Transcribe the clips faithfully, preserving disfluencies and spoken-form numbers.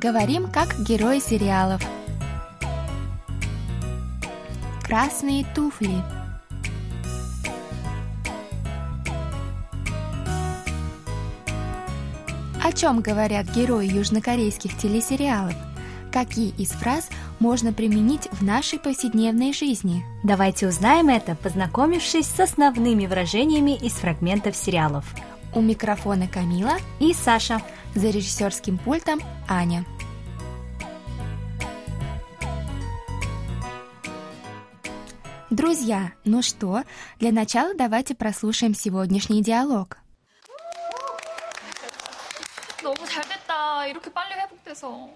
Говорим как герои сериалов. Красные туфли. О чем говорят герои южнокорейских телесериалов? Какие из фраз можно применить в нашей повседневной жизни? Давайте узнаем это, познакомившись с основными выражениями из фрагментов сериалов. У микрофона Камила и Саша. За режиссерским пультом Аня. Друзья, ну что, для начала давайте прослушаем сегодняшний диалог. 너무 잘 됐다. 이렇게 빨리 회복돼서.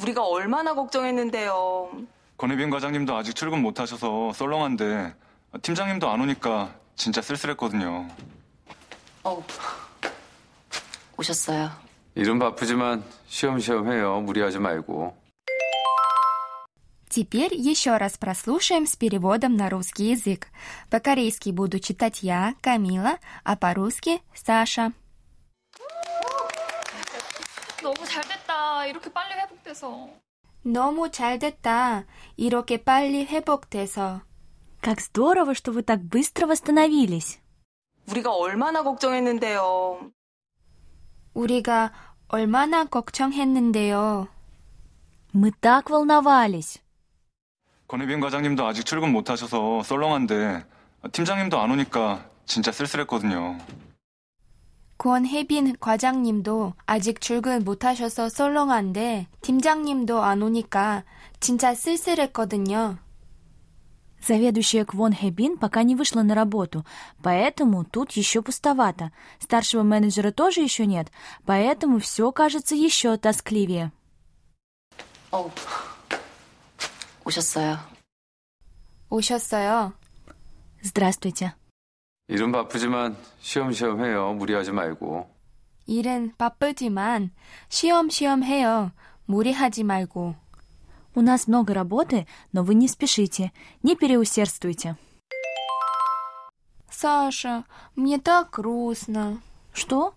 우리가 얼마나 걱정했는데요. 권혜빈 과장님도 아직 출근 못 하셔서 썰렁한데 팀장님도 안 오니까 진짜 쓸쓸했거든요. 어, 오셨어요. 일은 바쁘지만 쉬엄쉬엄해요. 무리하지 말고. Теперь еще раз прослушаем с переводом на русский язык. По-корейски буду читать я, Камила, а по-русски Саша. 너무 잘 됐다. 이렇게 빨리 회복돼서. 너무 잘 됐다. 이렇게 빨리 회복돼서. Как здорово, что вы так быстро восстановились. 우리가 얼마나 걱정했는데요. 우리가 얼마나 걱정했는데요. Мы так волновались. 권혜빈 과장님도 아직 출근 못 하셔서 썰렁한데 팀장님도 안 오니까 진짜 쓸쓸했거든요. 권혜빈 과장님도 아직 출근 못 하셔서 썰렁한데 팀장님도 안 오니까 진짜 쓸쓸했거든요. Заведующая Квон Хе Бин пока не вышла на работу, поэтому тут еще пустовато. Старшего менеджера тоже еще нет, поэтому все кажется еще тоскливее. 어, 오셨어요. 오셨어요. Здравствуйте. 일은 바쁘지만 쉬엄쉬엄해요. 무리하지 말고. 일은 바쁘지만 쉬엄쉬엄해요. 무리하지 말고. У нас много работы, но вы не спешите, не переусердствуйте. Саша, мне так грустно. Что?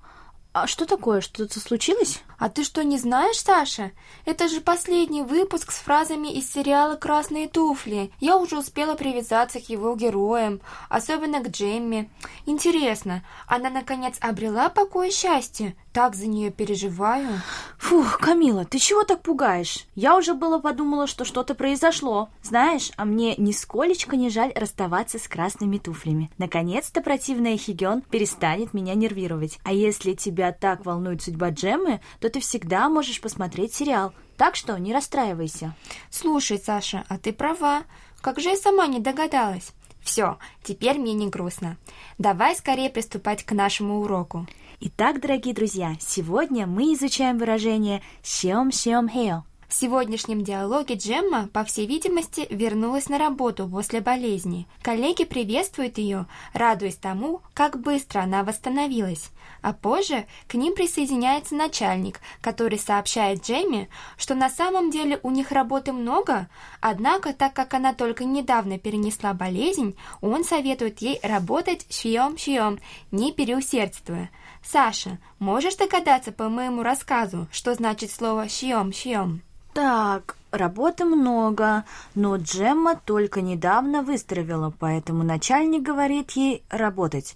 А что такое? Что-то случилось? А ты что, не знаешь, Саша? Это же последний выпуск с фразами из сериала «Красные туфли». Я уже успела привязаться к его героям, особенно к Джемме. Интересно, она наконец обрела покой и счастье? Так за нее переживаю. Фух, Камила, ты чего так пугаешь? Я уже было подумала, что что-то произошло. Знаешь, а мне нисколечко не жаль расставаться с красными туфлями. Наконец-то противная Хиген перестанет меня нервировать. А если тебя так волнует судьба Джеммы, то ты всегда можешь посмотреть сериал. Так что не расстраивайся. Слушай, Саша, а ты права. Как же я сама не догадалась. Все, теперь мне не грустно. Давай скорее приступать к нашему уроку. Итак, дорогие друзья, сегодня мы изучаем выражение «쉬엄쉬엄해요». В сегодняшнем диалоге Джемма, по всей видимости, вернулась на работу после болезни. Коллеги приветствуют ее, радуясь тому, как быстро она восстановилась. А позже к ним присоединяется начальник, который сообщает Джемме, что на самом деле у них работы много, однако, так как она только недавно перенесла болезнь, он советует ей работать «쉬엄쉬엄», не переусердствуя. Саша, можешь догадаться по моему рассказу, что значит слово «쉬엄쉬엄»? Так, работы много, но Джемма только недавно выздоровела, поэтому начальник говорит ей работать.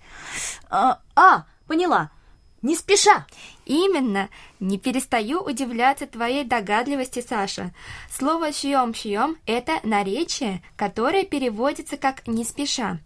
А, а поняла, не спеша. Именно, не перестаю удивляться твоей догадливости, Саша. Слово «쉬엄쉬엄» — это наречие, которое переводится как «не спеша».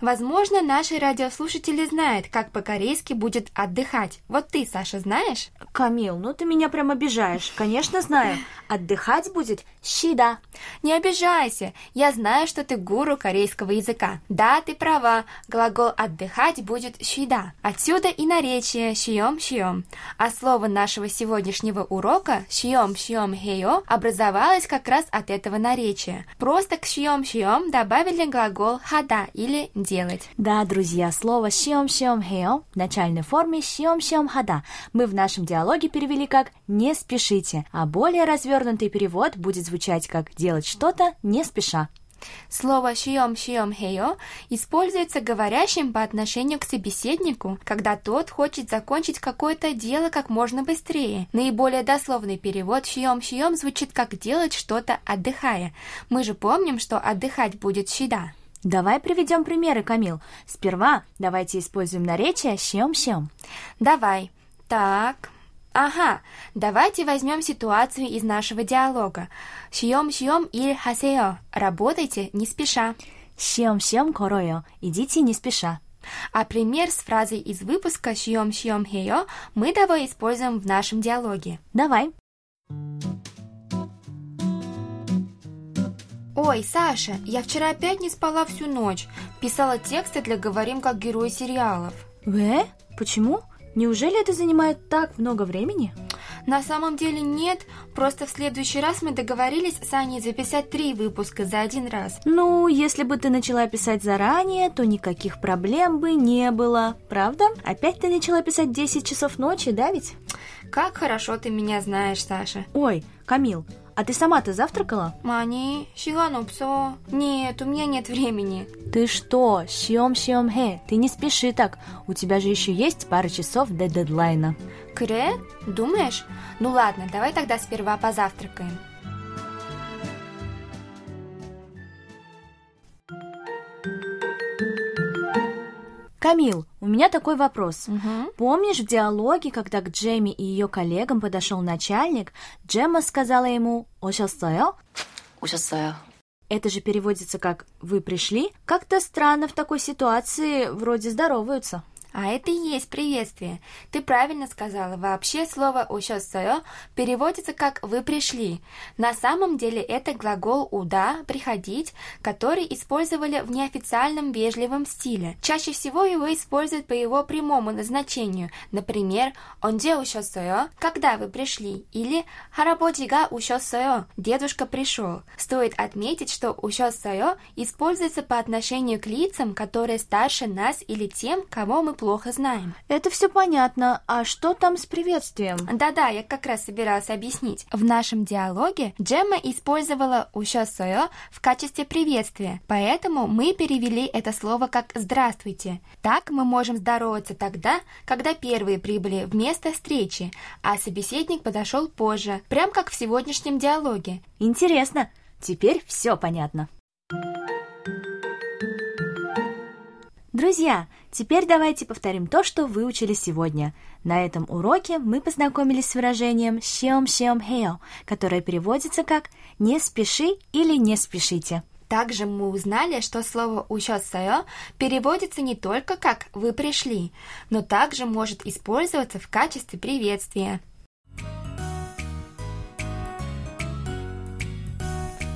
Возможно, наши радиослушатели знают, как по-корейски будет «отдыхать». Вот ты, Саша, знаешь? Камил, ну ты меня прям обижаешь. Конечно, знаю. Отдыхать будет «щида». Не обижайся. Я знаю, что ты гуру корейского языка. Да, ты права. Глагол «отдыхать» будет «щида». Отсюда и наречие «쉬엄쉬엄». А слово нашего сегодняшнего урока «쉬엄쉬엄해요» образовалось как раз от этого наречия. Просто к «쉬엄쉬엄» добавили глагол «хада» или «делать». Да, друзья, слово «쉬엄쉬엄해요» в начальной форме «쉬엄쉬엄하다» мы в нашем диалоге перевели как «не спешите», а более развернутый перевод будет звучать как «делать что-то не спеша». Слово 쉬엄쉬엄해요 используется говорящим по отношению к собеседнику, когда тот хочет закончить какое-то дело как можно быстрее. Наиболее дословный перевод 쉬엄쉬엄 звучит как делать что-то отдыхая. Мы же помним, что отдыхать будет 쉬다. Давай приведем примеры, Камил. Сперва давайте используем наречие 쉬엄쉬엄. Давай. Так. Ага, давайте возьмем ситуацию из нашего диалога. 쉬엄쉬엄 일 하세요. Работайте не спеша. 쉬엄쉬엄 걸어요. Идите не спеша. А пример с фразой из выпуска 쉬엄쉬엄해요 мы давай используем в нашем диалоге. Давай. Ой, Саша, я вчера опять не спала всю ночь. Писала тексты для «Говорим как герои сериалов». Вэ? Почему? Неужели это занимает так много времени? На самом деле нет, просто в следующий раз мы договорились с Аней записать три выпуска за один раз. Ну, если бы ты начала писать заранее, то никаких проблем бы не было, правда? Опять ты начала писать десять часов ночи, да ведь? Как хорошо ты меня знаешь, Саша. Ой, Камил, а ты сама-то завтракала? Мани, щиганупсо. Нет, у меня нет времени. Ты что, 쉬엄쉬엄해, ты не спеши так. У тебя же еще есть пара часов до дедлайна. Кре? Думаешь? Ну ладно, давай тогда сперва позавтракаем. Камил, у меня такой вопрос. Угу. Помнишь в диалоге, когда к Джемме и ее коллегам подошел начальник, Джемма сказала ему «오셨어요?» «오셨어요». Это же переводится как «вы пришли». Как-то странно в такой ситуации, вроде здороваются. А это и есть приветствие. Ты правильно сказала. Вообще слово «오셨어요» переводится как «вы пришли». На самом деле это глагол «уда» – «приходить», который использовали в неофициальном вежливом стиле. Чаще всего его используют по его прямому назначению. Например, «언제 오셨어요?» – «когда вы пришли?» или «할아버지가 오셨어요?» – «дедушка пришел». Стоит отметить, что «오셨어요» используется по отношению к лицам, которые старше нас или тем, кого мы платим. Плохо знаем. Это все понятно. А что там с приветствием? Да-да, я как раз собиралась объяснить. В нашем диалоге Джемма использовала «오셨어요» в качестве приветствия, поэтому мы перевели это слово как «здравствуйте». Так мы можем здороваться тогда, когда первые прибыли в место встречи, а собеседник подошел позже, прям как в сегодняшнем диалоге. Интересно. Теперь все понятно. Друзья, теперь давайте повторим то, что выучили сегодня. На этом уроке мы познакомились с выражением 쉬엄쉬엄해요, которое переводится как «не спеши» или «не спешите». Также мы узнали, что слово «오셨어요» переводится не только как «вы пришли», но также может использоваться в качестве приветствия.